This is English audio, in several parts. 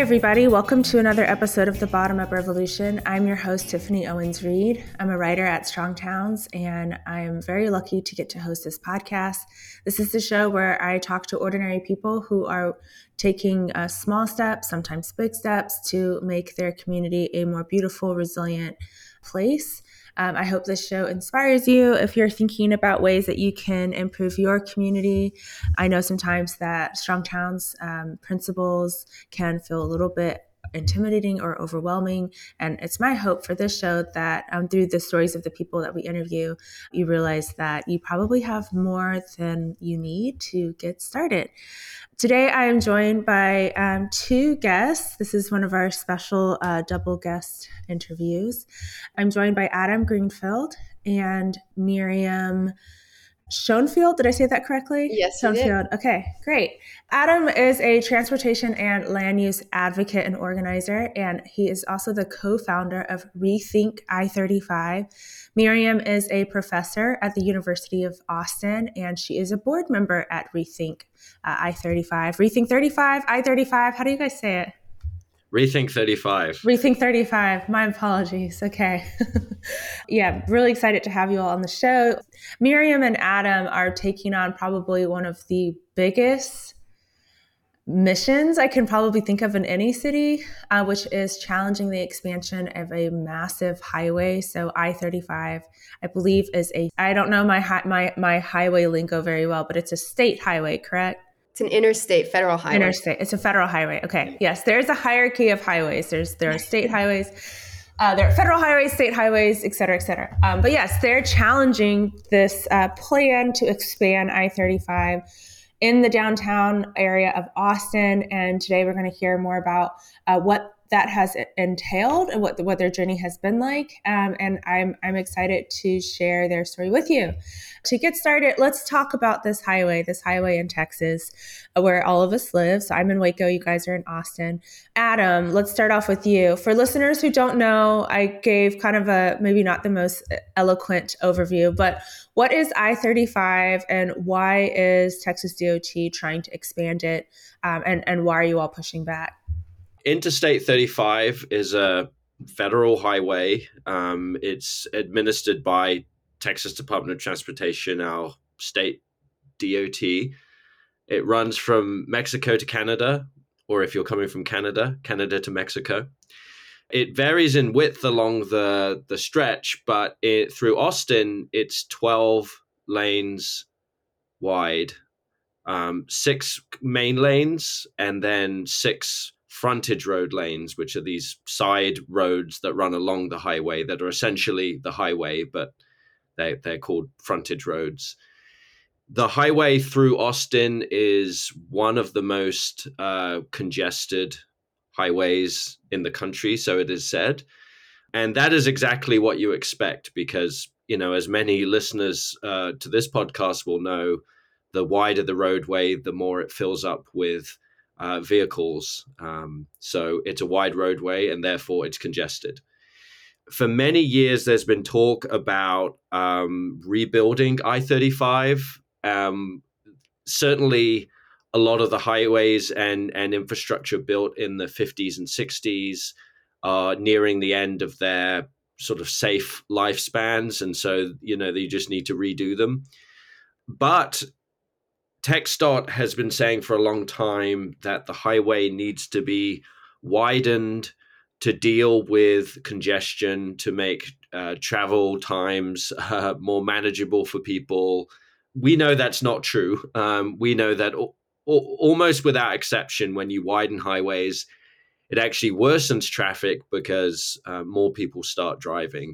Hi everybody, welcome to another episode of the Bottom-Up Revolution. I'm your host, Tiffany Owens Reed. I'm a writer at Strong Towns, and I'm very lucky to get to host this podcast. This is the show where I talk to ordinary people who are taking small steps, sometimes big steps, to make their community a more beautiful, resilient place. I hope this show inspires you if you're thinking about ways that you can improve your community. I know sometimes that Strong Towns principles can feel a little bit intimidating or overwhelming, and it's my hope for this show that through the stories of the people that we interview, you realize that you probably have more than you need to get started. Today I am joined by two guests. This is one of our special double guest interviews. I'm joined by Adam Greenfield and Miriam Schoenfield, did I say that correctly? Yes, you did. Okay, great. Adam is a transportation and land use advocate and organizer, and he is also the co-founder of Rethink I-35. Miriam is a professor at the University of Austin, and she is a board member at Rethink I-35. Rethink 35, I-35, how do you guys say it? Rethink 35. Rethink 35. My apologies. Okay. Yeah, really excited to have you all on the show. Miriam and Adam are taking on probably one of the biggest missions I can probably think of in any city, which is challenging the expansion of a massive highway. So I-35, I believe, is I don't know my highway lingo very well, but it's a state highway, correct? It's an interstate federal highway. It's a federal highway. Okay. Yes. There's a hierarchy of highways. There are state highways. There are federal highways, state highways, et cetera, et cetera. But yes, they're challenging this plan to expand I-35 in the downtown area of Austin. And today we're going to hear more about what that has entailed and what their journey has been like. And I'm excited to share their story with you. To get started, let's talk about this highway in Texas where all of us live. So I'm in Waco, you guys are in Austin. Adam, let's start off with you. For listeners who don't know, I gave kind of a maybe not the most eloquent overview, but what is I-35 and why is Texas DOT trying to expand it? And why are you all pushing back? Interstate 35 is a federal highway. It's administered by Texas Department of Transportation, our state DOT. It runs from Mexico to Canada, or if you're coming from Canada, Canada to Mexico. It varies in width along the stretch, but through Austin, it's 12 lanes wide, six main lanes, and then six frontage road lanes, which are these side roads that run along the highway that are essentially the highway, but they're called frontage roads. The highway through Austin is one of the most congested highways in the country, so it is said. And that is exactly what you expect because, you know, as many listeners to this podcast will know, the wider the roadway, the more it fills up with vehicles. So it's a wide roadway and therefore it's congested. For many years, there's been talk about rebuilding I-35. Certainly, a lot of the highways and infrastructure built in the 50s and 60s are nearing the end of their sort of safe lifespans. And so, you know, they just need to redo them. But TxDOT has been saying for a long time that the highway needs to be widened to deal with congestion, to make travel times more manageable for people. We know that's not true. We know that almost without exception, when you widen highways, it actually worsens traffic because more people start driving.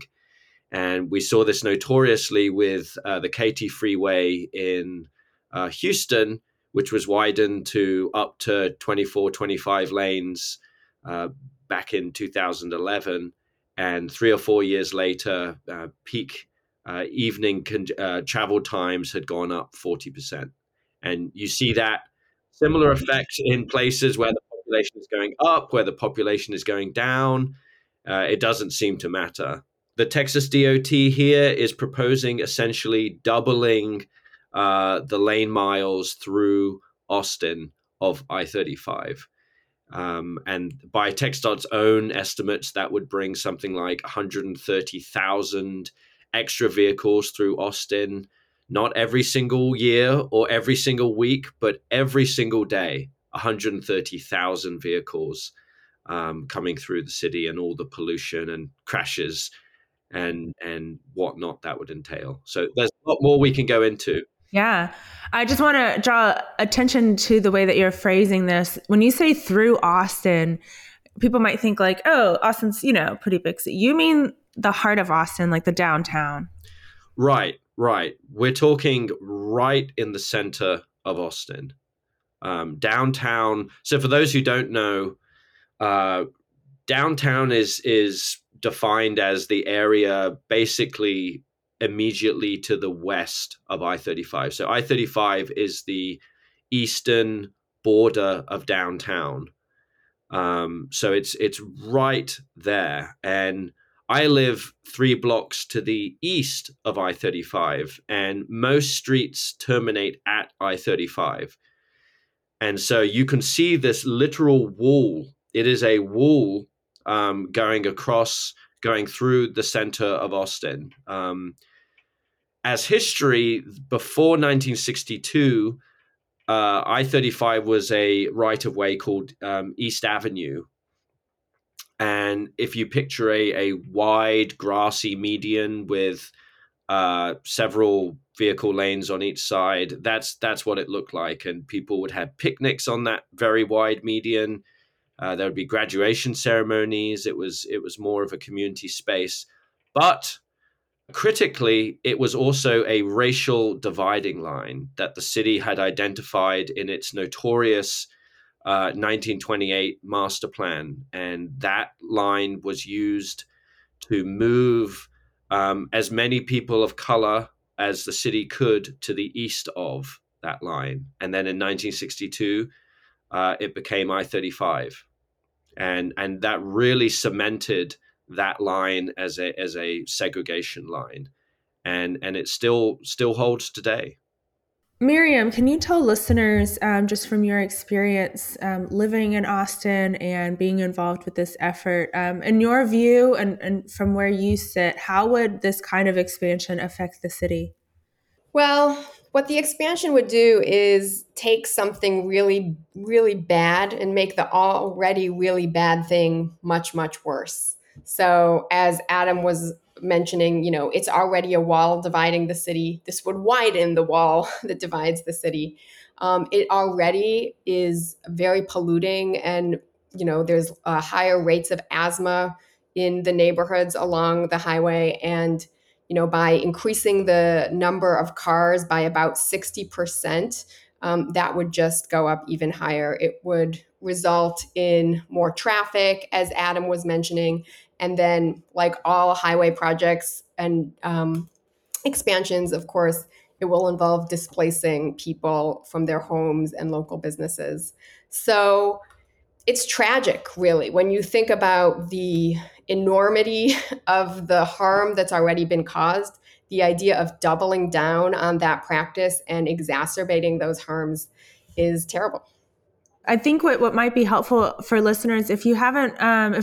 And we saw this notoriously with the Katy Freeway in Houston, which was widened to up to 24, 25 lanes back in 2011. And 3 or 4 years later, peak evening travel times had gone up 40%. And you see that similar effects in places where the population is going up, where the population is going down. It doesn't seem to matter. The Texas DOT here is proposing essentially doubling the lane miles through Austin of I-35. And by TxDOT's own estimates, that would bring something like 130,000 extra vehicles through Austin, not every single year or every single week, but every single day, 130,000 vehicles coming through the city, and all the pollution and crashes and whatnot that would entail. So there's a lot more we can go into. Yeah. I just want to draw attention to the way that you're phrasing this. When you say through Austin, people might think like, oh, Austin's, pretty big. You mean the heart of Austin, like the downtown. Right. We're talking right in the center of Austin, downtown. So for those who don't know, downtown is defined as the area basically immediately to the west of I-35. So I-35 is the eastern border of downtown. So it's right there. And I live 3 blocks to the east of I-35, and most streets terminate at I-35. And so you can see this literal wall. It is a wall going through the center of Austin. As history, before 1962, I-35 was a right-of-way called East Avenue. And if you picture a wide, grassy median with several vehicle lanes on each side, that's what it looked like. And people would have picnics on that very wide median. There would be graduation ceremonies. It was more of a community space. But critically, it was also a racial dividing line that the city had identified in its notorious 1928 master plan. And that line was used to move as many people of color as the city could to the east of that line. And then in 1962, it became I-35, and that really cemented that line as a segregation line, and it still holds today. Miriam, can you tell listeners just from your experience living in Austin and being involved with this effort, in your view and from where you sit, how would this kind of expansion affect the city? Well, what the expansion would do is take something really, really bad and make the already really bad thing much, much worse. So as Adam was mentioning, it's already a wall dividing the city. This would widen the wall that divides the city. It already is very polluting, and there's higher rates of asthma in the neighborhoods along the highway, and by increasing the number of cars by about 60%, that would just go up even higher. It would result in more traffic, as Adam was mentioning. And then, like all highway projects and expansions, of course, it will involve displacing people from their homes and local businesses. So it's tragic, really, when you think about the enormity of the harm that's already been caused. The idea of doubling down on that practice and exacerbating those harms is terrible. I think what might be helpful for listeners, if you haven't,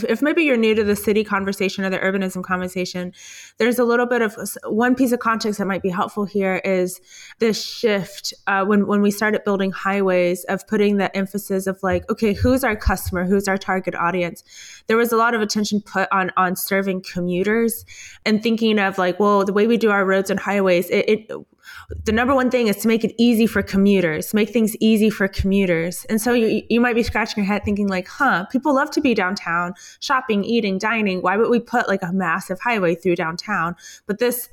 if maybe you're new to the city conversation or the urbanism conversation, there's a little bit of one piece of context that might be helpful here is this shift when we started building highways of putting the emphasis of like, okay, who's our customer? Who's our target audience? There was a lot of attention put on serving commuters and thinking of like, well, the way we do our roads and highways, the number one thing is to make it easy for commuters, make things easy for commuters. And so you might be scratching your head thinking like, people love to be downtown, shopping, eating, dining. Why would we put like a massive highway through downtown? But this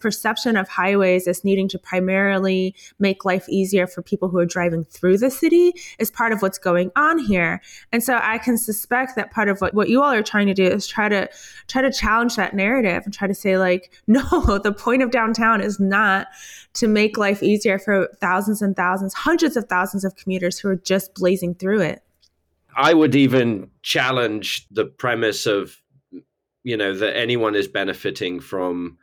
perception of highways as needing to primarily make life easier for people who are driving through the city is part of what's going on here. And so I can suspect that part of what you all are trying to do is try to challenge that narrative and try to say like, no, the point of downtown is not to make life easier for thousands and thousands, hundreds of thousands of commuters who are just blazing through it. I would even challenge the premise of, that anyone is benefiting from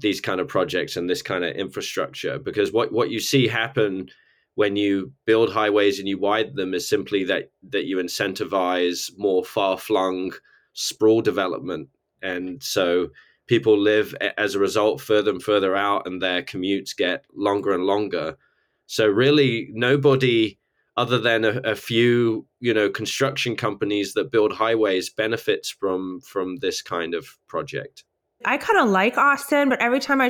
these kind of projects and this kind of infrastructure, because what you see happen when you build highways and you widen them is simply that you incentivize more far-flung sprawl development. And so people live, as a result, further and further out, and their commutes get longer and longer. So really nobody other than a few, construction companies that build highways benefits from this kind of project. I kind of like Austin, but every time I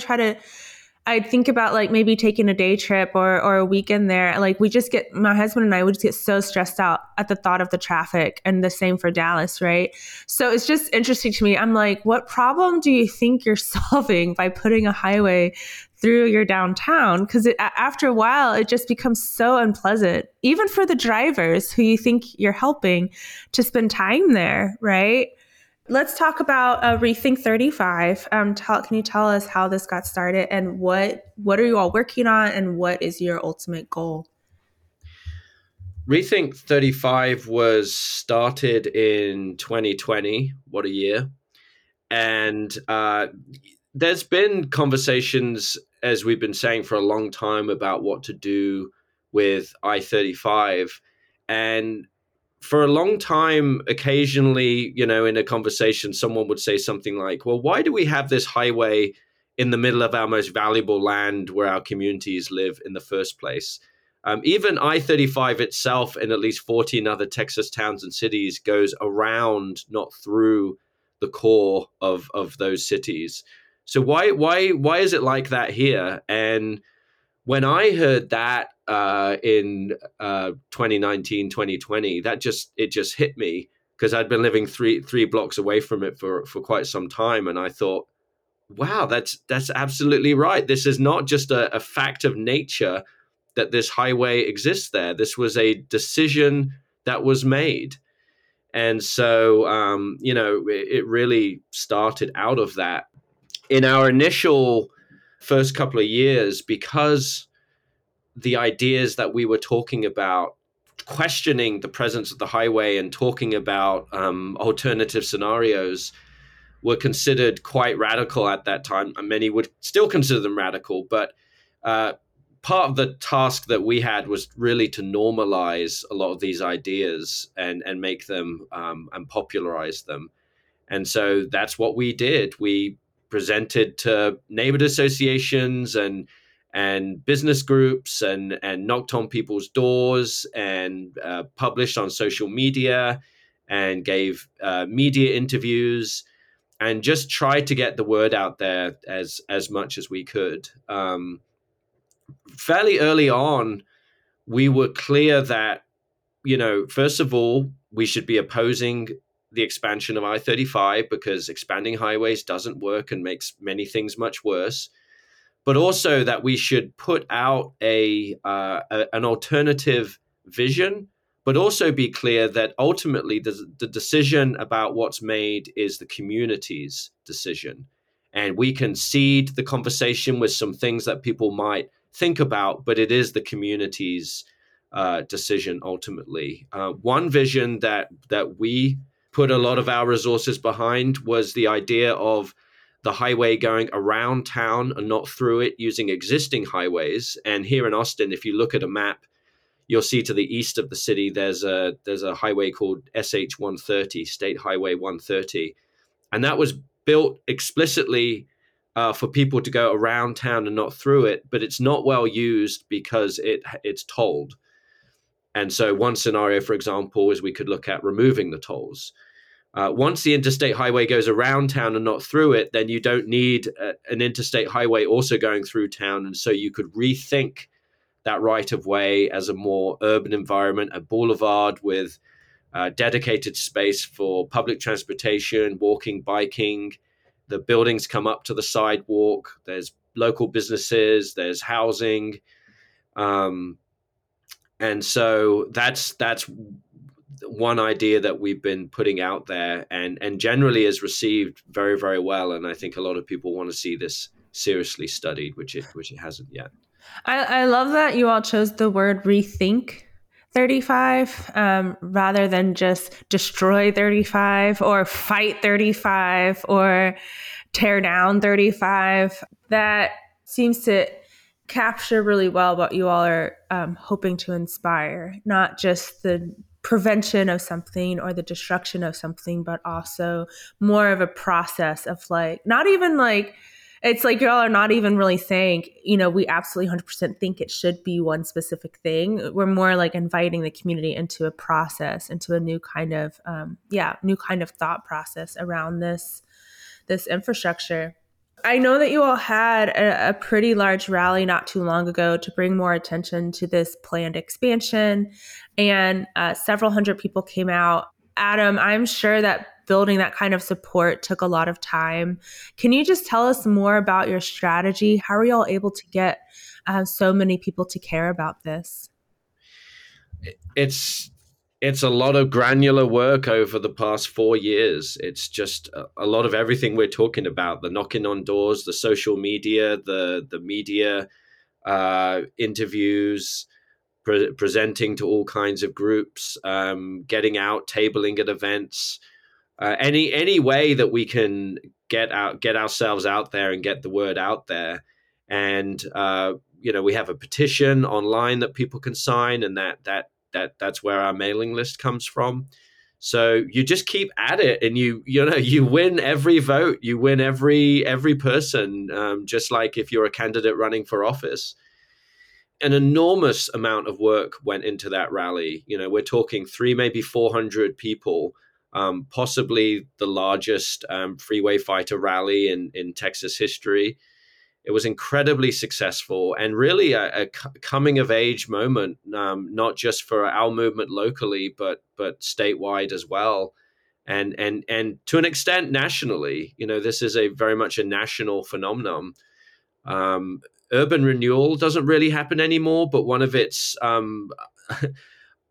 think about maybe taking a day trip or a weekend there. My husband and I would just get so stressed out at the thought of the traffic, and the same for Dallas, right? So it's just interesting to me. I'm like, what problem do you think you're solving by putting a highway through your downtown? Because after a while, it just becomes so unpleasant, even for the drivers who you think you're helping to spend time there, right? Let's talk about Rethink 35. Can you tell us how this got started and what are you all working on and what is your ultimate goal? Rethink 35 was started in 2020. What a year. And there's been conversations, as we've been saying for a long time, about what to do with I-35. And for a long time, occasionally, in a conversation, someone would say something like, well, why do we have this highway in the middle of our most valuable land where our communities live in the first place? Even I-35 itself and at least 14 other Texas towns and cities goes around, not through the core of those cities. So why is it like that here? And when I heard that in 2019, 2020, it just hit me, because I'd been living three blocks away from it for quite some time. And I thought, wow, that's absolutely right. This is not just a fact of nature that this highway exists there. This was a decision that was made. And so, it really started out of that. In our initial first couple of years, because the ideas that we were talking about, questioning the presence of the highway and talking about alternative scenarios, were considered quite radical at that time. Many would still consider them radical, but part of the task that we had was really to normalize a lot of these ideas and make them and popularize them. And so that's what we did. We presented to neighborhood associations and business groups and knocked on people's doors and published on social media and gave media interviews and just tried to get the word out there as much as we could. Fairly early on, we were clear that, first of all, we should be opposing the expansion of I-35, because expanding highways doesn't work and makes many things much worse. But also that we should put out an alternative vision, but also be clear that ultimately the decision about what's made is the community's decision. And we can seed the conversation with some things that people might think about, but it is the community's decision ultimately. One vision that we put a lot of our resources behind was the idea of the highway going around town and not through it, using existing highways. And here in Austin, if you look at a map, you'll see to the east of the city, there's a highway called SH 130, State Highway 130. And that was built explicitly for people to go around town and not through it, but it's not well used because it's tolled. And so one scenario, for example, is we could look at removing the tolls. Once the interstate highway goes around town and not through it, then you don't need an interstate highway also going through town. And so you could rethink that right of way as a more urban environment, a boulevard with dedicated space for public transportation, walking, biking. The buildings come up to the sidewalk. There's local businesses, there's housing. And so that's one idea that we've been putting out there and generally is received very, very well. And I think a lot of people want to see this seriously studied, which it hasn't yet. I love that you all chose the word Rethink 35 rather than just destroy 35 or fight 35 or tear down 35. That seems to capture really well what you all are hoping to inspire, not just the prevention of something or the destruction of something, but also more of a process of like, not even like, it's like y'all are not even really saying, you know, we absolutely 100% think it should be one specific thing. We're more like inviting the community into a process, into a new kind of, new kind of thought process around this infrastructure. I know that you all had a pretty large rally not too long ago to bring more attention to this planned expansion, and several hundred people came out. Adam, I'm sure that building that kind of support took a lot of time. Can you just tell us more about your strategy? How are y'all able to get so many people to care about this? It's a lot of granular work over the past 4 years. It's just a lot of everything we're talking about, the knocking on doors, the social media, the media, interviews, presenting to all kinds of groups, getting out, tabling at events, any way that we can get ourselves out there and get the word out there. And, we have a petition online that people can sign, and that's where our mailing list comes from. So you just keep at it, and you win every vote, you win every person, just like if you're a candidate running for office. An enormous amount of work went into that rally. You know, we're talking 300, maybe 400 people, possibly the largest freeway fighter rally in Texas history. It was incredibly successful and really a coming of age moment, not just for our movement locally, but statewide as well. And to an extent nationally, you know, this is very much a national phenomenon. Urban renewal doesn't really happen anymore, but one of its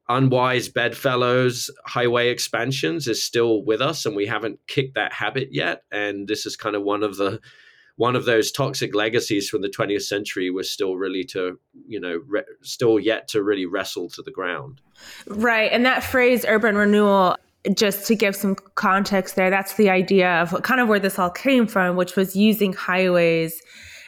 unwise bedfellows, highway expansions, is still with us, and we haven't kicked that habit yet. And this is kind of one of those toxic legacies from the 20th century we're still really to, still yet to really wrestle to the ground. Right. And that phrase, urban renewal, just to give some context there, that's the idea of kind of where this all came from, which was using highways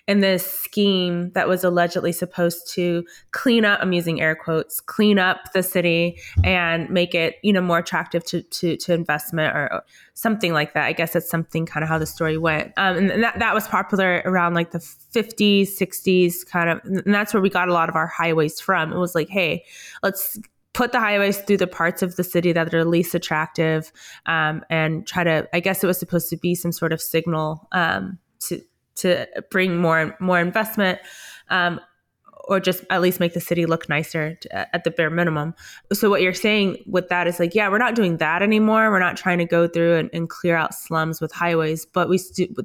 in this scheme that was allegedly supposed to clean up, I'm using air quotes, clean up the city and make it, more attractive to investment or something like that. I guess that's something kind of how the story went. And that was popular around like the 50s, 60s kind of, and that's where we got a lot of our highways from. It was like, hey, let's put the highways through the parts of the city that are least attractive, and try to, I guess it was supposed to be some sort of signal to bring more investment, or just at least make the city look nicer at the bare minimum. So what you're saying with that is like, yeah, we're not doing that anymore. We're not trying to go through and clear out slums with highways, but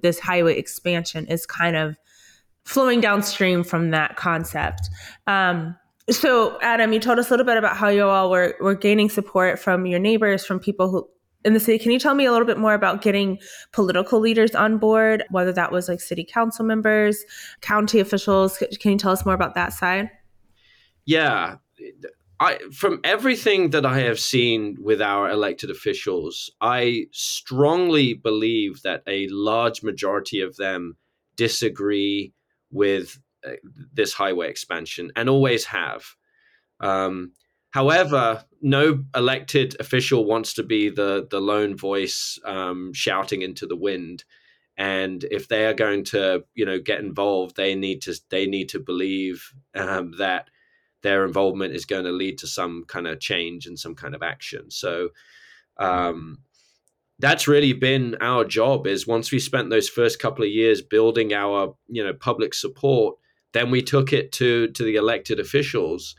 this highway expansion is kind of flowing downstream from that concept. So Adam, you told us a little bit about how you all were gaining support from your neighbors, from people who in the city. Can you tell me a little bit more about getting political leaders on board, whether that was like city council members, county officials? Can you tell us more about that side? Yeah. From everything that I have seen with our elected officials, I strongly believe that a large majority of them disagree with this highway expansion and always have. However, no elected official wants to be the lone voice shouting into the wind, and if they are going to, get involved, they need to believe that their involvement is going to lead to some kind of change and some kind of action. So that's really been our job. Is once we spent those first couple of years building our public support, then we took it to the elected officials.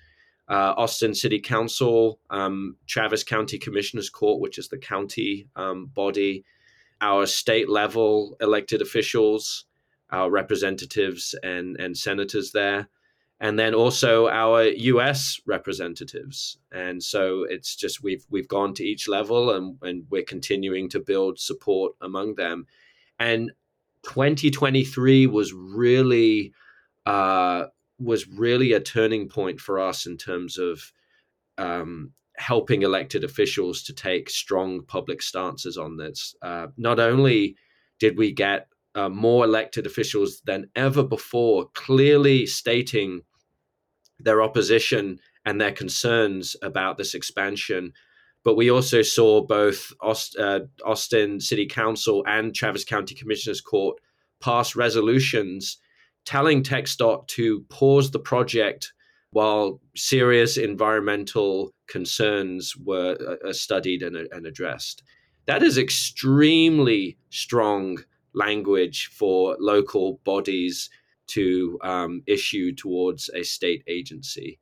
Austin City Council, Travis County Commissioner's Court, which is the county body, our state level elected officials, our representatives and senators there, and then also our U.S. representatives. And so it's just we've gone to each level, and we're continuing to build support among them. And 2023 was really a turning point for us in terms of helping elected officials to take strong public stances on this. Not only did we get more elected officials than ever before, clearly stating their opposition and their concerns about this expansion. But we also saw both Austin City Council and Travis County Commissioner's Court pass resolutions telling TxDOT to pause the project while serious environmental concerns were studied and addressed. That is extremely strong language for local bodies to issue towards a state agency.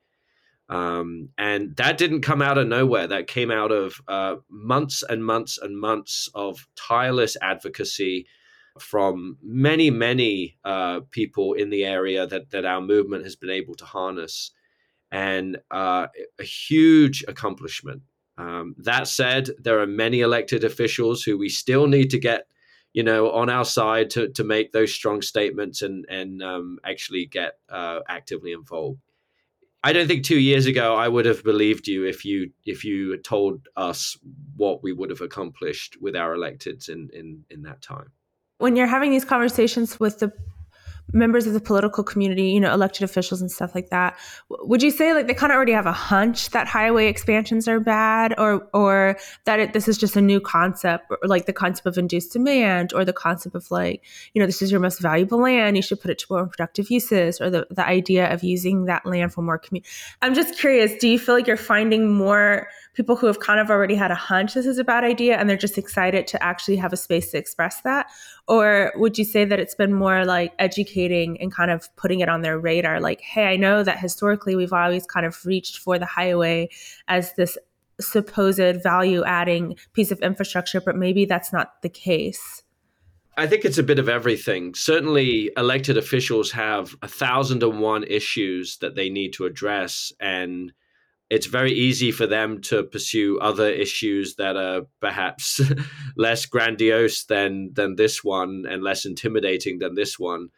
And that didn't come out of nowhere. That came out of months and months and months of tireless advocacy from many, many people in the area that our movement has been able to harness, and a huge accomplishment. That said, there are many elected officials who we still need to get, on our side to make those strong statements and actually get actively involved. I don't think 2 years ago I would have believed you if you had told us what we would have accomplished with our electeds in that time. When you're having these conversations with the members of the political community, elected officials and stuff like that, would you say they kind of already have a hunch that highway expansions are bad, or that this is just a new concept, or the concept of induced demand, or the concept of this is your most valuable land, you should put it to more productive uses, or the idea of using that land for more community? I'm just curious, do you feel you're finding more people who have kind of already had a hunch this is a bad idea and they're just excited to actually have a space to express that? Or would you say that it's been more educating and kind of putting it on their radar? Hey, I know that historically we've always kind of reached for the highway as this supposed value-adding piece of infrastructure, but maybe that's not the case. I think it's a bit of everything. Certainly, elected officials have 1,001 issues that they need to address, and it's very easy for them to pursue other issues that are perhaps less grandiose than this one and less intimidating than this one,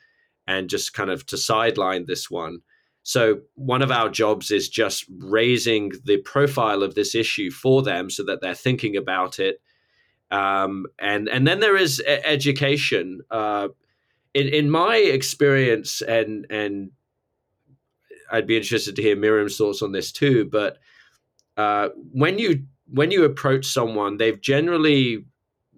and just kind of to sideline this one. So one of our jobs is just raising the profile of this issue for them so that they're thinking about it. And then there is education. In my experience, and I'd be interested to hear Miriam's thoughts on this too. But when you approach someone,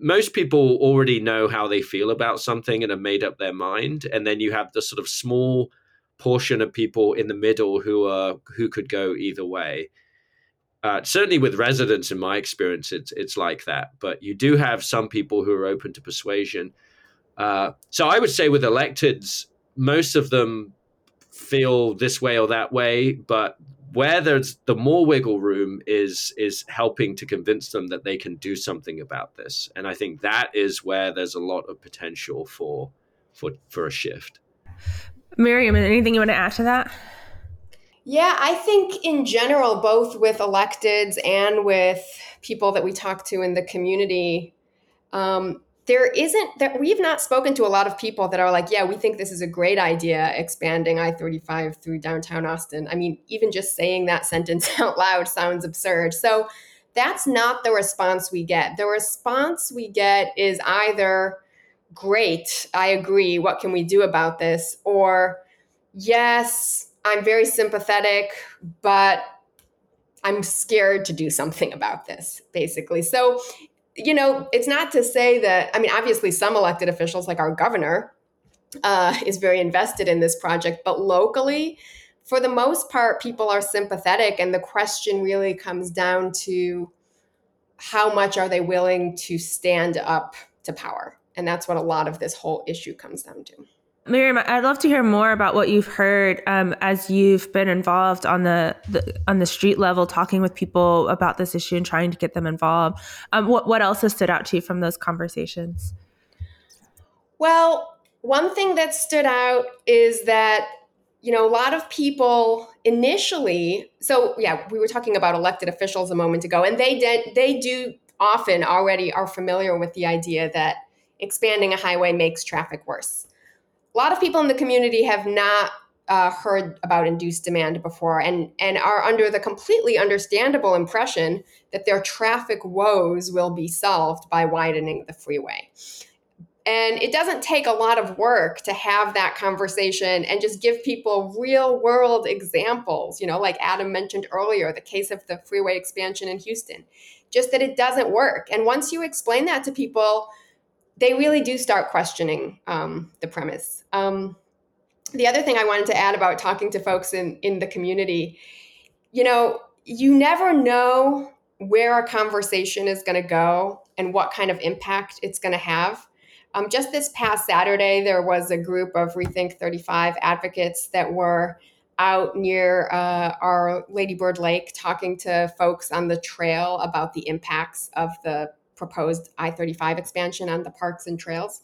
most people already know how they feel about something and have made up their mind. And then you have the sort of small portion of people in the middle who could go either way. Certainly with residents, in my experience, it's like that. But you do have some people who are open to persuasion. So I would say with electeds, most of them feel this way or that way, but where there's the more wiggle room is helping to convince them that they can do something about this. And I think that is where there's a lot of potential for a shift. Miriam, anything you want to add to that? Yeah, I think in general, both with electeds and with people that we talk to in the community, we've not spoken to a lot of people that are yeah, we think this is a great idea, expanding I-35 through downtown Austin. I mean, even just saying that sentence out loud sounds absurd. So that's not the response we get. The response we get is either, great, I agree, what can we do about this? Or, yes, I'm very sympathetic, but I'm scared to do something about this, basically. So it's not to say that, obviously some elected officials like our governor is very invested in this project, but locally, for the most part, people are sympathetic. And the question really comes down to how much are they willing to stand up to power? And that's what a lot of this whole issue comes down to. Miriam, I'd love to hear more about what you've heard as you've been involved on the street level, talking with people about this issue and trying to get them involved. What else has stood out to you from those conversations? Well, one thing that stood out is that, a lot of people initially, we were talking about elected officials a moment ago, and they do often already are familiar with the idea that expanding a highway makes traffic worse. A lot of people in the community have not heard about induced demand before and are under the completely understandable impression that their traffic woes will be solved by widening the freeway. And it doesn't take a lot of work to have that conversation and just give people real world examples, you know, like Adam mentioned earlier, the case of the freeway expansion in Houston, just that it doesn't work. And once you explain that to people, they really do start questioning the premise. The other thing I wanted to add about talking to folks in the community, you know, you never know where a conversation is going to go and what kind of impact it's going to have. Just this past Saturday, there was a group of Rethink 35 advocates that were out near our Lady Bird Lake talking to folks on the trail about the impacts of the proposed I-35 expansion on the parks and trails.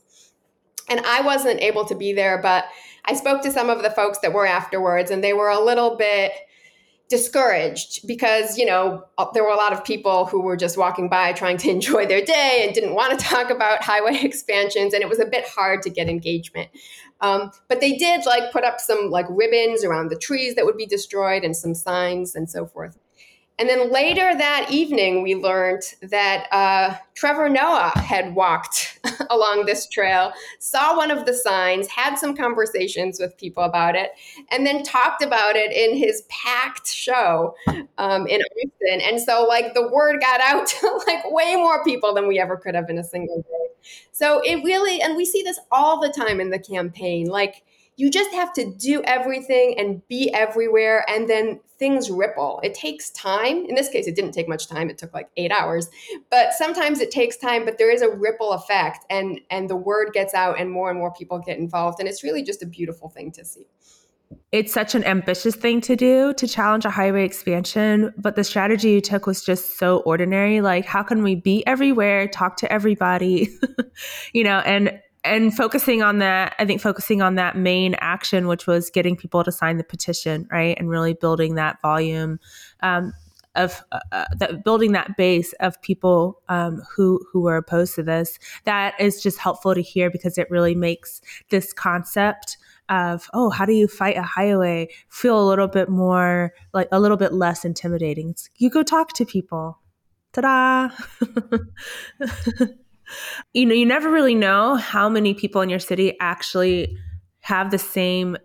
And I wasn't able to be there, but I spoke to some of the folks that were afterwards, and they were a little bit discouraged because, you know, there were a lot of people who were just walking by trying to enjoy their day and didn't want to talk about highway expansions. And it was a bit hard to get engagement. But they did like put up some like ribbons around the trees that would be destroyed and some signs and so forth. And then later that evening, we learned that Trevor Noah had walked along this trail, saw one of the signs, had some conversations with people about it, and then talked about it in his packed show in Austin. And so like the word got out to like way more people than we ever could have in a single day. So it really, and we see this all the time in the campaign, like you just have to do everything and be everywhere, and then things ripple. It takes time. In this case, it didn't take much time. It took like 8 hours. But sometimes it takes time, but there is a ripple effect, and the word gets out and more people get involved. And it's really just a beautiful thing to see. It's such an ambitious thing to do, to challenge a highway expansion. But the strategy you took was just so ordinary. Like, how can we be everywhere, talk to everybody, you know, and focusing on that, I think focusing on that main action, which was getting people to sign the petition, right? And really building that volume building that base of people who were opposed to this. That is just helpful to hear because it really makes this concept of, oh, how do you fight a highway feel a little bit more, like a little bit less intimidating. It's, you go talk to people. Ta-da! You know, you never really know how many people in your city actually have the same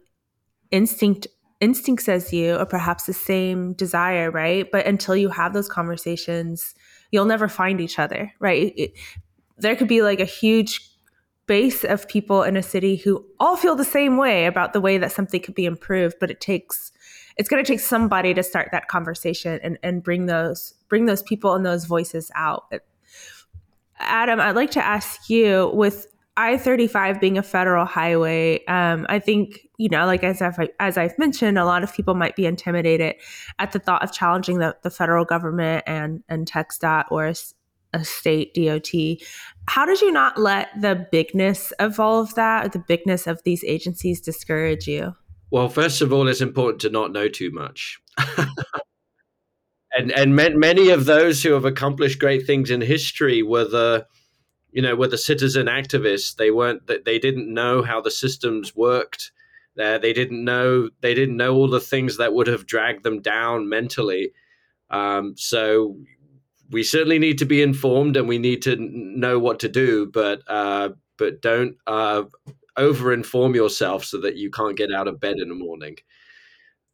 instincts as you, or perhaps the same desire, right? But until you have those conversations, you'll never find each other, right? There could be like a huge base of people in a city who all feel the same way about the way that something could be improved, but it's going to take somebody to start that conversation and bring those people and those voices out. Adam, I'd like to ask you, with I-35 being a federal highway, I think, you know, like as I've mentioned, a lot of people might be intimidated at the thought of challenging the federal government and TxDOT or a state DOT. How did you not let the bigness of all of that, or the bigness of these agencies, discourage you? Well, first of all, it's important to not know too much. And many of those who have accomplished great things in history were the citizen activists. They didn't know how the systems worked. They didn't know all the things that would have dragged them down mentally. So we certainly need to be informed, and we need to know what to do. But don't over-inform yourself so that you can't get out of bed in the morning.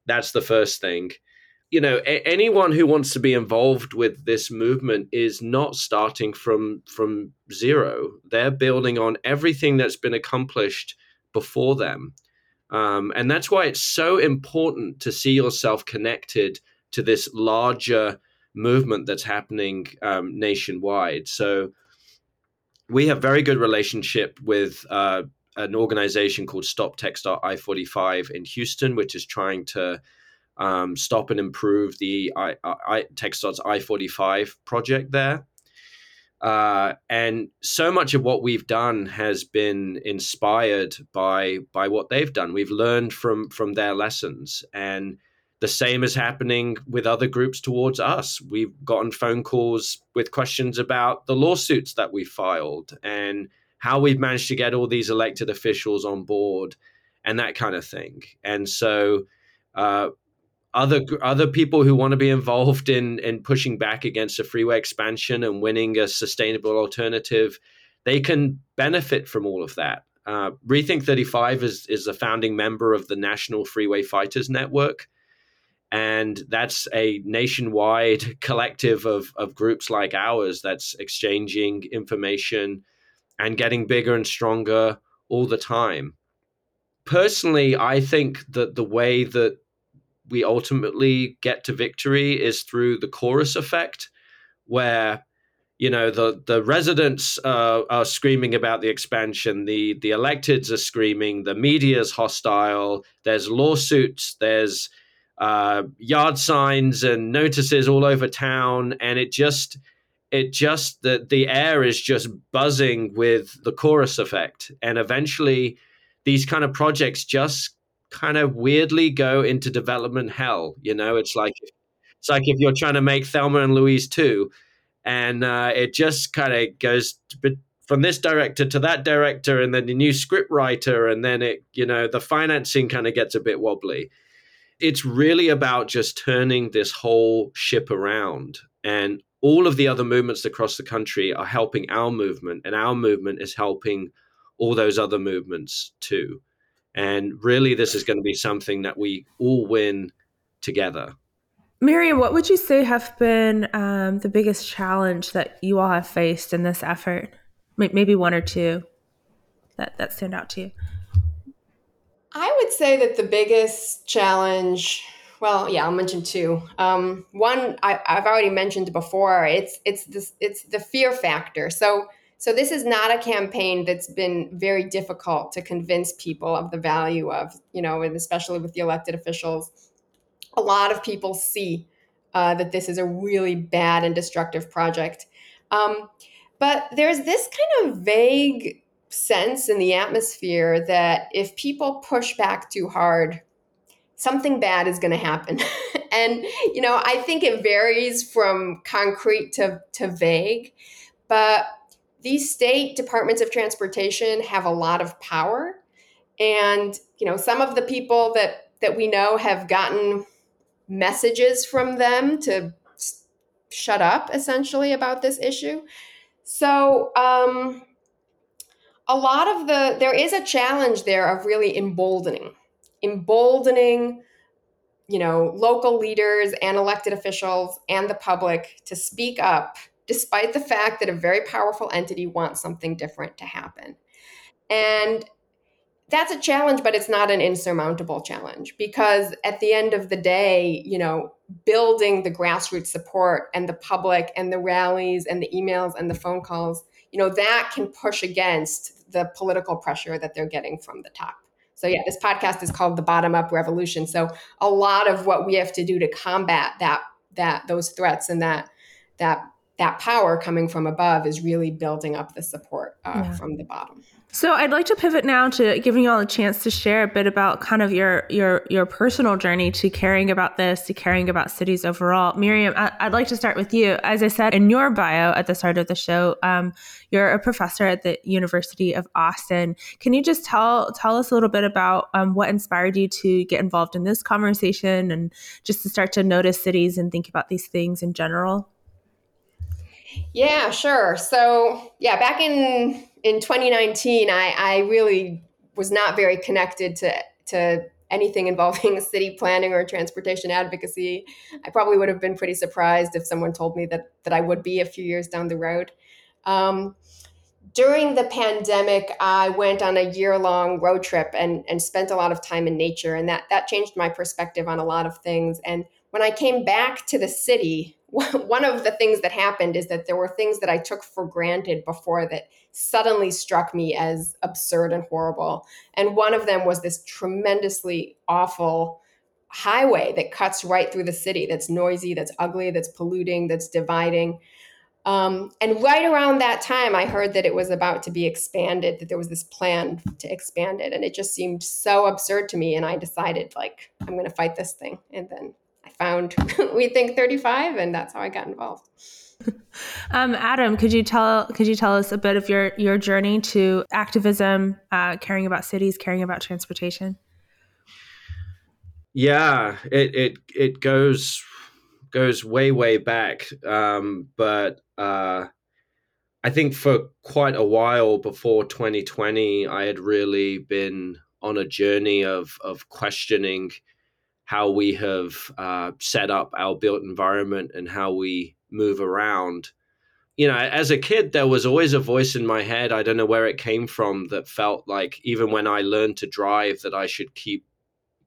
That's the first thing. You know, anyone who wants to be involved with this movement is not starting from zero. They're building on everything that's been accomplished before them. And that's why it's so important to see yourself connected to this larger movement that's happening nationwide. So we have very good relationship with an organization called Stop TxDOT I-45 in Houston, which is trying to stop and improve the TxDOT's I-45 project there. And so much of what we've done has been inspired by what they've done. We've learned from their lessons. And the same is happening with other groups towards us. We've gotten phone calls with questions about the lawsuits that we filed and how we've managed to get all these elected officials on board and that kind of thing. And so other people who want to be involved in pushing back against a freeway expansion and winning a sustainable alternative, they can benefit from all of that. Rethink 35 is a founding member of the National Freeway Fighters Network. And that's a nationwide collective of groups like ours that's exchanging information and getting bigger and stronger all the time. Personally, I think that the way that we ultimately get to victory is through the chorus effect, where, you know, the residents are screaming about the expansion, the electeds are screaming, the media's hostile, there's lawsuits, there's yard signs and notices all over town, and it just the air is just buzzing with the chorus effect. And eventually these kind of projects just kind of weirdly go into development hell. You know, it's like if you're trying to make Thelma and Louise 2, and it just kind of goes from this director to that director, and then the new script writer, and then it, you know, the financing kind of gets a bit wobbly. It's really about just turning this whole ship around. And all of the other movements across the country are helping our movement, and our movement is helping all those other movements too. And really, this is going to be something that we all win together. Miriam, what would you say have been the biggest challenge that you all have faced in this effort? Maybe one or two that stand out to you. I would say that the biggest challenge, well, yeah, I'll mention two. One, I've already mentioned before. It's the fear factor. So this is not a campaign that's been very difficult to convince people of the value of, you know, and especially with the elected officials. A lot of people see that this is a really bad and destructive project. But there's this kind of vague sense in the atmosphere that if people push back too hard, something bad is going to happen. And, you know, I think it varies from concrete to vague, but these state departments of transportation have a lot of power. And, you know, some of the people that we know have gotten messages from them to shut up, essentially, about this issue. So, a lot of there is a challenge there of really emboldening, you know, local leaders and elected officials and the public to speak up, despite the fact that a very powerful entity wants something different to happen. And that's a challenge, but it's not an insurmountable challenge, because at the end of the day, you know, building the grassroots support and the public and the rallies and the emails and the phone calls, you know, that can push against the political pressure that they're getting from the top. So yeah, this podcast is called The Bottom-Up Revolution. So a lot of what we have to do to combat those threats and that power coming from above is really building up the support from the bottom. So I'd like to pivot now to giving you all a chance to share a bit about kind of your personal journey to caring about this, to caring about cities overall. Miriam, I'd like to start with you. As I said in your bio at the start of the show, you're a professor at the University of Austin. Can you just tell us a little bit about what inspired you to get involved in this conversation and just to start to notice cities and think about these things in general? Yeah, sure. So yeah, back in 2019, I really was not very connected to anything involving city planning or transportation advocacy. I probably would have been pretty surprised if someone told me that I would be a few years down the road. During the pandemic, I went on a year-long road trip and spent a lot of time in nature, and that changed my perspective on a lot of things. And when I came back to the city, one of the things that happened is that there were things that I took for granted before that suddenly struck me as absurd and horrible. And one of them was this tremendously awful highway that cuts right through the city, that's noisy, that's ugly, that's polluting, that's dividing. And right around that time, I heard that it was about to be expanded, that there was this plan to expand it. And it just seemed so absurd to me. And I decided, like, I'm going to fight this thing. And then I found Rethink 35, and that's how I got involved. Adam, could you tell us a bit of your journey to activism, caring about cities, caring about transportation? Yeah, it goes way back, but I think for quite a while before 2020, I had really been on a journey of questioning how we have set up our built environment and how we move around. You know, as a kid, there was always a voice in my head, I don't know where it came from, that felt like even when I learned to drive that I should keep,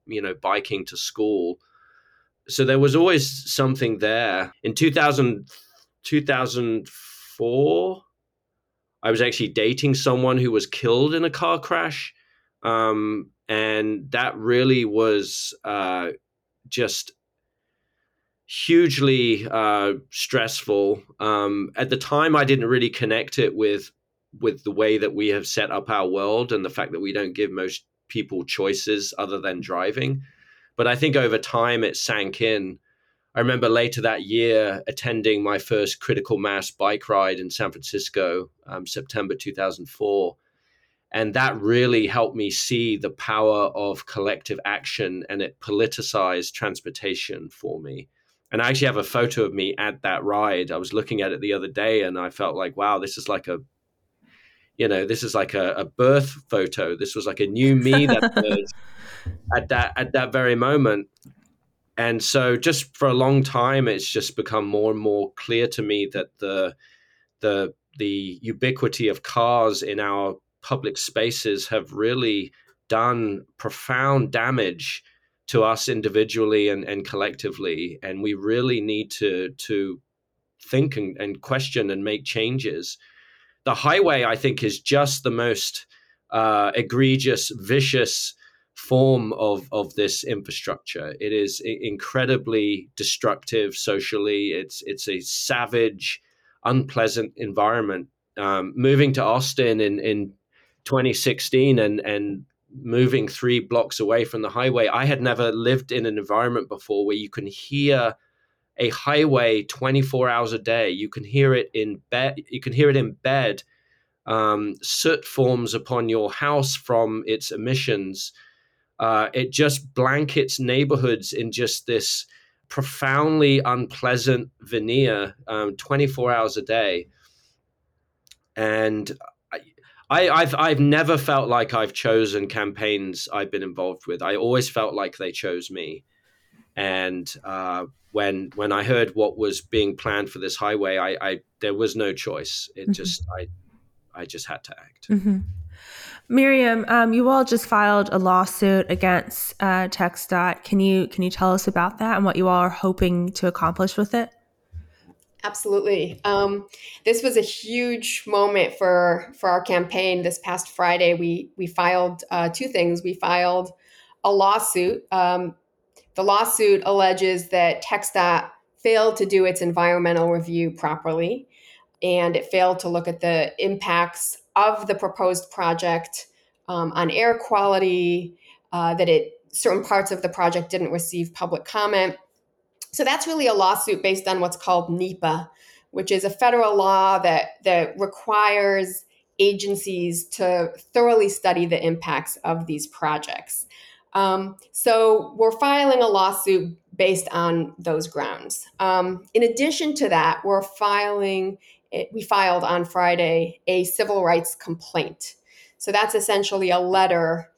you know, biking to school. So there was always something there. In 2004, I was actually dating someone who was killed in a car crash. And that really was just hugely stressful. At the time, I didn't really connect it with the way that we have set up our world and the fact that we don't give most people choices other than driving. But I think over time it sank in. I remember later that year attending my first critical mass bike ride in San Francisco, September 2004. And that really helped me see the power of collective action, and it politicized transportation for me. And I actually have a photo of me at that ride. I was looking at it the other day and I felt like, wow, this is like a birth photo. This was like a new me that was at that very moment. And so just for a long time, it's just become more and more clear to me that the ubiquity of cars in our public spaces have really done profound damage to us individually and collectively. And we really need to think and question and make changes. The highway, I think, is just the most egregious, vicious form of this infrastructure. It is incredibly destructive socially. It's a savage, unpleasant environment. Moving to Austin in 2016 and moving 3 blocks away from the highway, I had never lived in an environment before where you can hear a highway 24 hours a day. You can hear it in bed. Soot forms upon your house from its emissions. It just blankets neighborhoods in just this profoundly unpleasant veneer, 24 hours a day. And I've never felt like I've chosen campaigns I've been involved with. I always felt like they chose me. And when I heard what was being planned for this highway, I there was no choice. It mm-hmm. I just had to act. Mm-hmm. Miriam, you all just filed a lawsuit against TxDOT. Can you tell us about that and what you all are hoping to accomplish with it? Absolutely. This was a huge moment for our campaign. This past Friday, we filed 2 things. We filed a lawsuit. The lawsuit alleges that TxDOT failed to do its environmental review properly, and it failed to look at the impacts of the proposed project on air quality, that certain parts of the project didn't receive public comment. So that's really a lawsuit based on what's called NEPA, which is a federal law that requires agencies to thoroughly study the impacts of these projects. So we're filing a lawsuit based on those grounds. In addition to that, we filed on Friday a civil rights complaint. So that's essentially a letter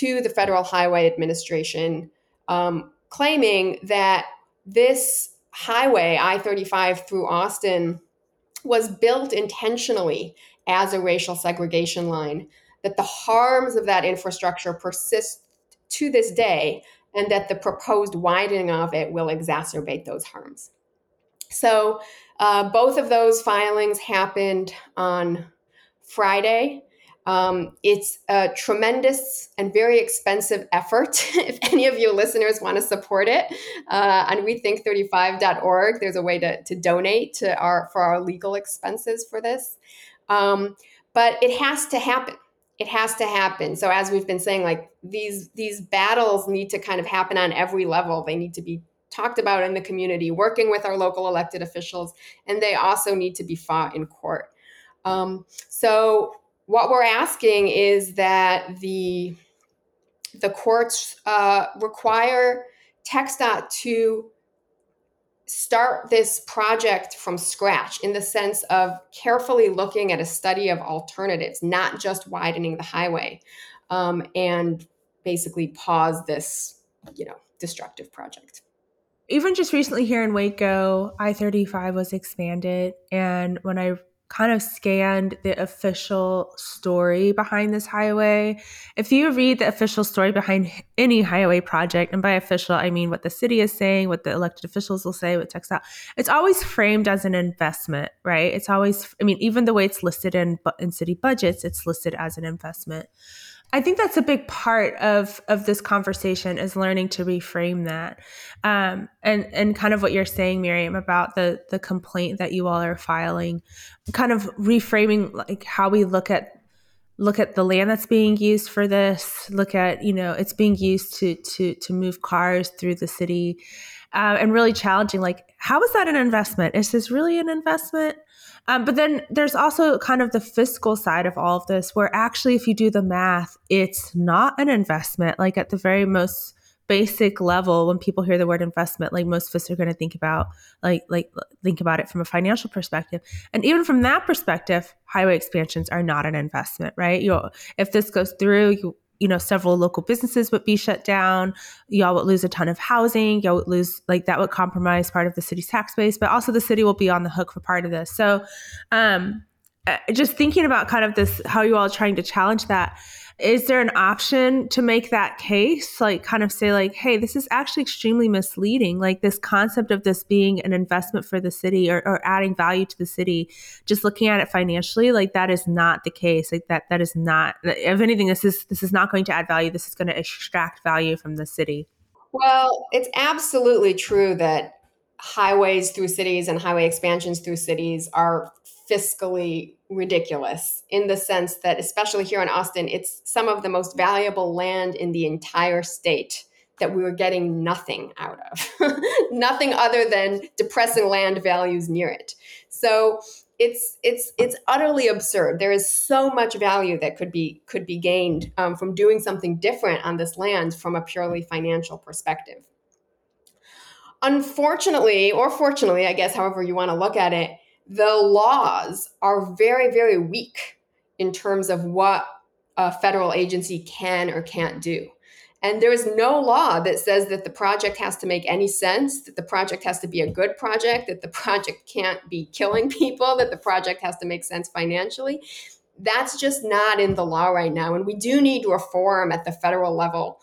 to the Federal Highway Administration claiming that this highway, I-35 through Austin, was built intentionally as a racial segregation line, that the harms of that infrastructure persist to this day, and that the proposed widening of it will exacerbate those harms. So both of those filings happened on Friday. It's a tremendous and very expensive effort. If any of you listeners want to support it, on rethink35.org, there's a way to donate for our legal expenses for this. But it has to happen. It has to happen. So as we've been saying, like these battles need to kind of happen on every level. They need to be talked about in the community, working with our local elected officials, and they also need to be fought in court. So what we're asking is that the courts require TxDOT to start this project from scratch in the sense of carefully looking at a study of alternatives, not just widening the highway, and basically pause this, destructive project. Even just recently here in Waco, I-35 was expanded. And when I kind of scanned the official story behind this highway, if you read the official story behind any highway project, and by official, I mean what the city is saying, what the elected officials will say, what TxDOT, it's always framed as an investment, right? It's always, even the way it's listed in city budgets, it's listed as an investment. I think that's a big part of this conversation is learning to reframe that. And kind of what you're saying, Miriam, about the complaint that you all are filing, kind of reframing like how we look at the land that's being used for this, look at, it's being used to move cars through the city, and really challenging, like, how is that an investment? Is this really an investment? But then there's also kind of the fiscal side of all of this, where actually, if you do the math, it's not an investment. Like at the very most basic level, when people hear the word investment, like most of us are going to think about, think about it from a financial perspective. And even from that perspective, highway expansions are not an investment, right? If this goes through, several local businesses would be shut down. Y'all would lose a ton of housing. Y'all would lose, that would compromise part of the city's tax base, but also the city will be on the hook for part of this. So just thinking about kind of this, how you all are trying to challenge that, is there an option to make that case? Kind of say hey, this is actually extremely misleading. This concept of this being an investment for the city or adding value to the city, just looking at it financially, that is not the case. That is not, if anything, this is not going to add value. This is going to extract value from the city. Well, it's absolutely true that highways through cities and highway expansions through cities are fiscally ridiculous, in the sense that, especially here in Austin, it's some of the most valuable land in the entire state that we were getting nothing out of, nothing other than depressing land values near it. So it's utterly absurd. There is so much value that could be gained from doing something different on this land from a purely financial perspective. Unfortunately, or fortunately, I guess, however you want to look at it, the laws are very, very weak in terms of what a federal agency can or can't do. And there is no law that says that the project has to make any sense, that the project has to be a good project, that the project can't be killing people, that the project has to make sense financially. That's just not in the law right now. And we do need reform at the federal level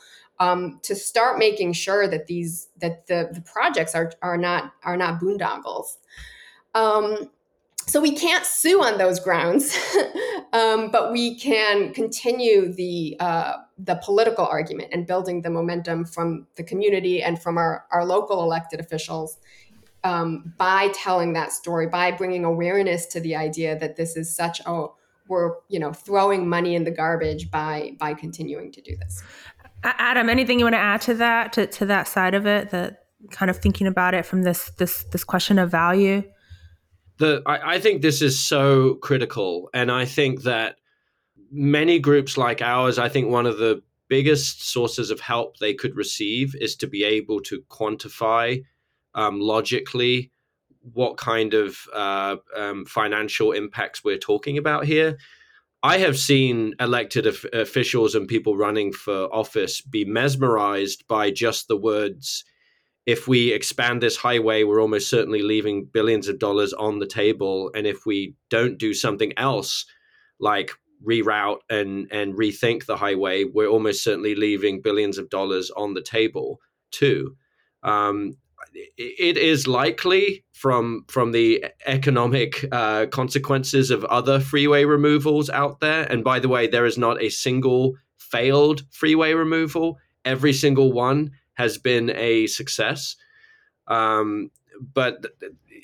to start making sure that the projects are not boondoggles. So we can't sue on those grounds, but we can continue the political argument and building the momentum from the community and from our local elected officials by telling that story, by bringing awareness to the idea that this is such a, we're throwing money in the garbage by continuing to do this. Adam, anything you want to add to that, to that side of it, that kind of thinking about it from this question of value? I think this is so critical. And I think that many groups like ours, I think one of the biggest sources of help they could receive is to be able to quantify logically what kind of financial impacts we're talking about here. I have seen elected officials and people running for office be mesmerized by just the words, if we expand this highway, we're almost certainly leaving billions of dollars on the table. And if we don't do something else, like reroute and rethink the highway, we're almost certainly leaving billions of dollars on the table too. It is likely from the economic consequences of other freeway removals out there. And by the way, there is not a single failed freeway removal. Every single one has been a success. But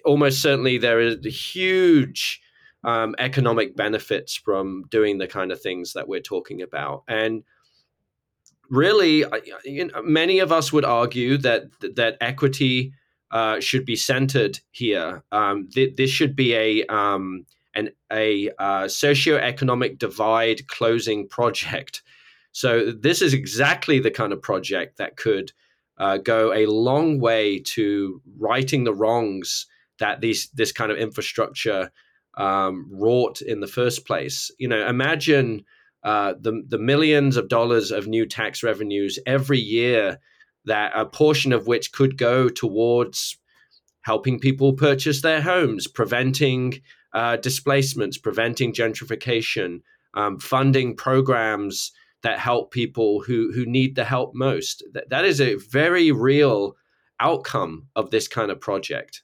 almost certainly there is huge economic benefits from doing the kind of things that we're talking about. And really, many of us would argue that equity should be centered here. This should be a socioeconomic divide closing project. So this is exactly the kind of project that could go a long way to righting the wrongs that this kind of infrastructure wrought in the first place. You know, imagine the millions of dollars of new tax revenues every year, that a portion of which could go towards helping people purchase their homes, preventing displacements, preventing gentrification, funding programs that help people who need the help most. That is a very real outcome of this kind of project.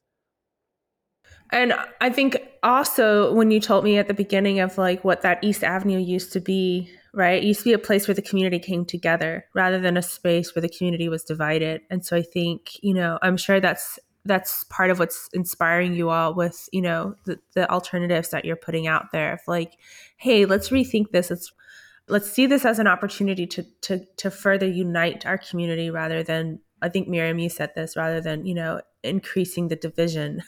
And I think also when you told me at the beginning of like what that East Avenue used to be, right? It used to be a place where the community came together rather than a space where the community was divided. And so I think, you know, I'm sure that's part of what's inspiring you all with, you know, the alternatives that you're putting out there of like, hey, let's rethink this. Let's see this as an opportunity to further unite our community rather than, I think Miriam, you said this, rather than, you know, increasing the division,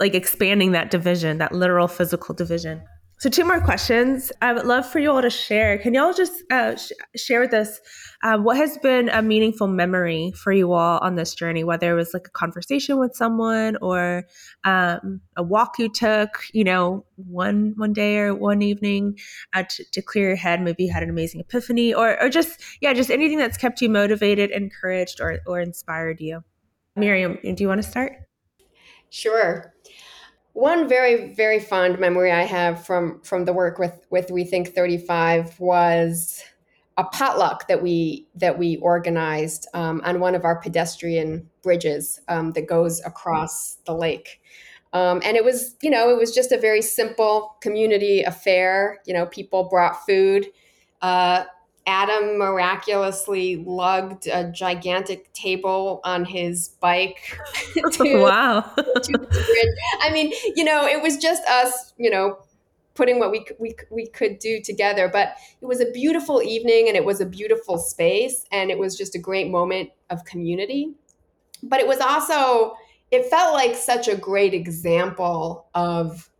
like expanding that division, that literal physical division. So 2 more questions. I would love for you all to share. Can you all just share with us what has been a meaningful memory for you all on this journey, whether it was like a conversation with someone or a walk you took, you know, one day or one evening to clear your head, maybe you had an amazing epiphany or just anything that's kept you motivated, encouraged, or inspired you. Miriam, do you want to start? Sure. One very, very fond memory I have from the work with Rethink 35 was a potluck that we organized on one of our pedestrian bridges that goes across the lake. And it was, you know, it was just a very simple community affair. You know, people brought food. Adam miraculously lugged a gigantic table on his bike. To the bridge. I mean, you know, it was just us, you know, putting what we could do together. But it was a beautiful evening, and it was a beautiful space, and it was just a great moment of community. But it was also, it felt like such a great example of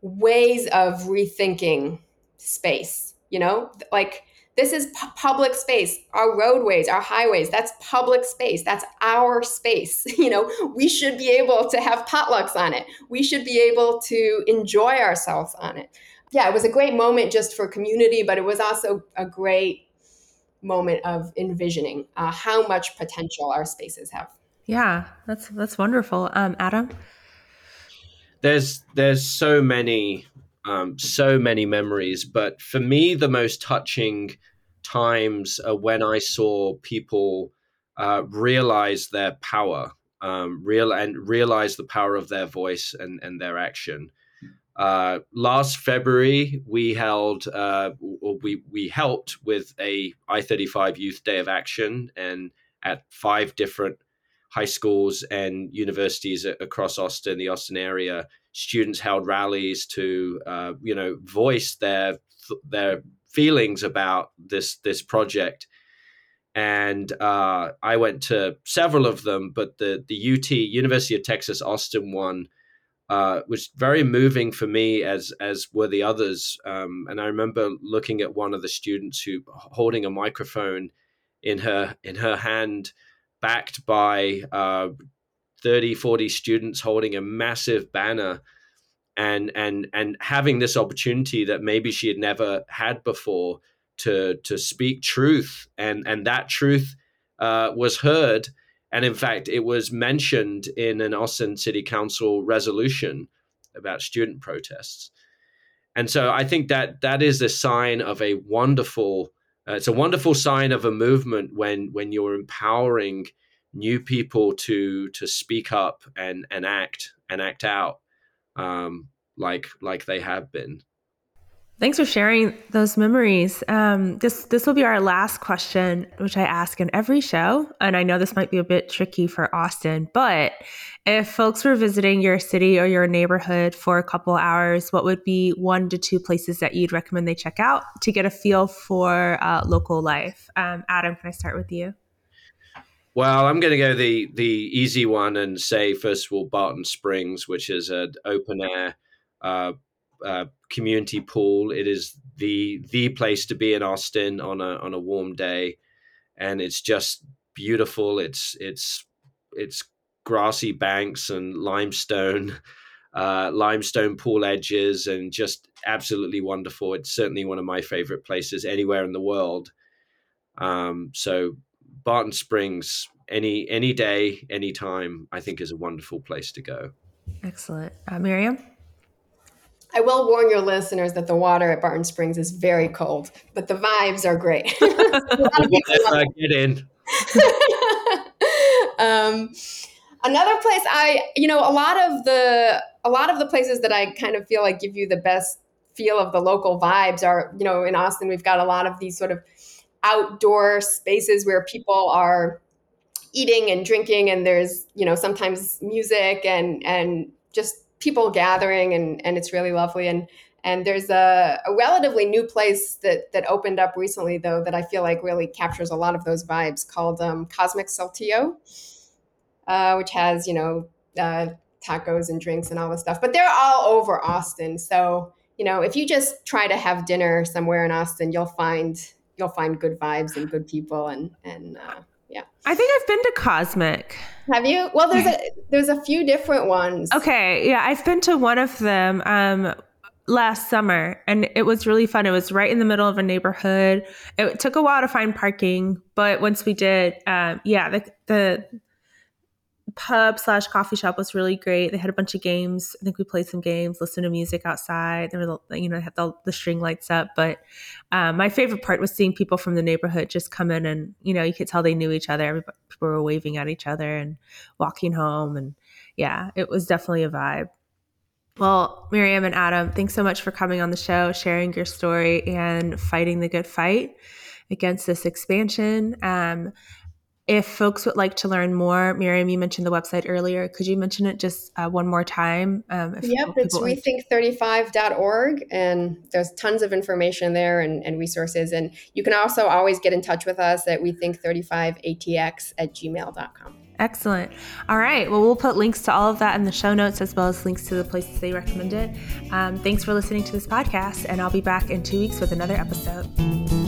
ways of rethinking space, you know, like. This is public space, our roadways, our highways, that's public space. That's our space. You know, we should be able to have potlucks on it. We should be able to enjoy ourselves on it. Yeah, it was a great moment just for community, but it was also a great moment of envisioning how much potential our spaces have. Yeah, that's wonderful. Adam? There's so many memories, but for me, the most touching times are when I saw people realize their power, realize the power of their voice and their action. Last February, we held, we helped with a I-35 Youth Day of Action, and at 5 different high schools and universities across Austin, the Austin area, students held rallies to, voice their feelings about this project. And I went to several of them, but the UT, University of Texas, Austin one was very moving for me, as were the others. And I remember looking at one of the students who holding a microphone in her hand, backed by 30, 40 students holding a massive banner and having this opportunity that maybe she had never had before to speak truth. And that truth was heard. And in fact, it was mentioned in an Austin City Council resolution about student protests. And so I think that is a sign of a wonderful it's a wonderful sign of a movement when you're empowering new people to speak up and act out like they have been. Thanks for sharing those memories. This will be our last question, which I ask in every show. And I know this might be a bit tricky for Austin, but if folks were visiting your city or your neighborhood for a couple hours, what would be 1 to 2 places that you'd recommend they check out to get a feel for local life? Adam, can I start with you? Well, I'm going to go the easy one and say, first of all, Barton Springs, which is an open air community pool. It is the place to be in Austin on a warm day, and it's just beautiful. It's grassy banks and limestone pool edges, and just absolutely wonderful. It's certainly one of my favorite places anywhere in the world. So Barton Springs, any day, any time, I think is a wonderful place to go. Excellent. Miriam? I will warn your listeners that the water at Barton Springs is very cold, but the vibes are great. Get in. Another place a lot of the places that I kind of feel like give you the best feel of the local vibes are, in Austin, we've got a lot of these sort of outdoor spaces where people are eating and drinking, and there's, sometimes music and just people gathering, and it's really lovely. And there's a relatively new place that opened up recently, though, that I feel like really captures a lot of those vibes, called Cosmic Saltillo, which has, tacos and drinks and all this stuff. But they're all over Austin. So, if you just try to have dinner somewhere in Austin, you'll find good vibes and good people. Yeah. I think I've been to Cosmic. Have you? Well, there's a few different ones. Okay. Yeah. I've been to one of them last summer, and it was really fun. It was right in the middle of a neighborhood. It took a while to find parking, but once we did, the pub / coffee shop was really great. They had a bunch of games. I think we played some games, listened to music outside. They were, had the string lights up. But my favorite part was seeing people from the neighborhood just come in, and, you could tell they knew each other. People were waving at each other and walking home. And yeah, it was definitely a vibe. Well, Miriam and Adam, thanks so much for coming on the show, sharing your story, and fighting the good fight against this expansion. If folks would like to learn more, Miriam, you mentioned the website earlier. Could you mention it just one more time? It's rethink35.org, and there's tons of information there and resources. And you can also always get in touch with us at rethink35atx@gmail.com. Excellent. All right. Well, we'll put links to all of that in the show notes, as well as links to the places they recommended. Thanks for listening to this podcast, and I'll be back in 2 weeks with another episode.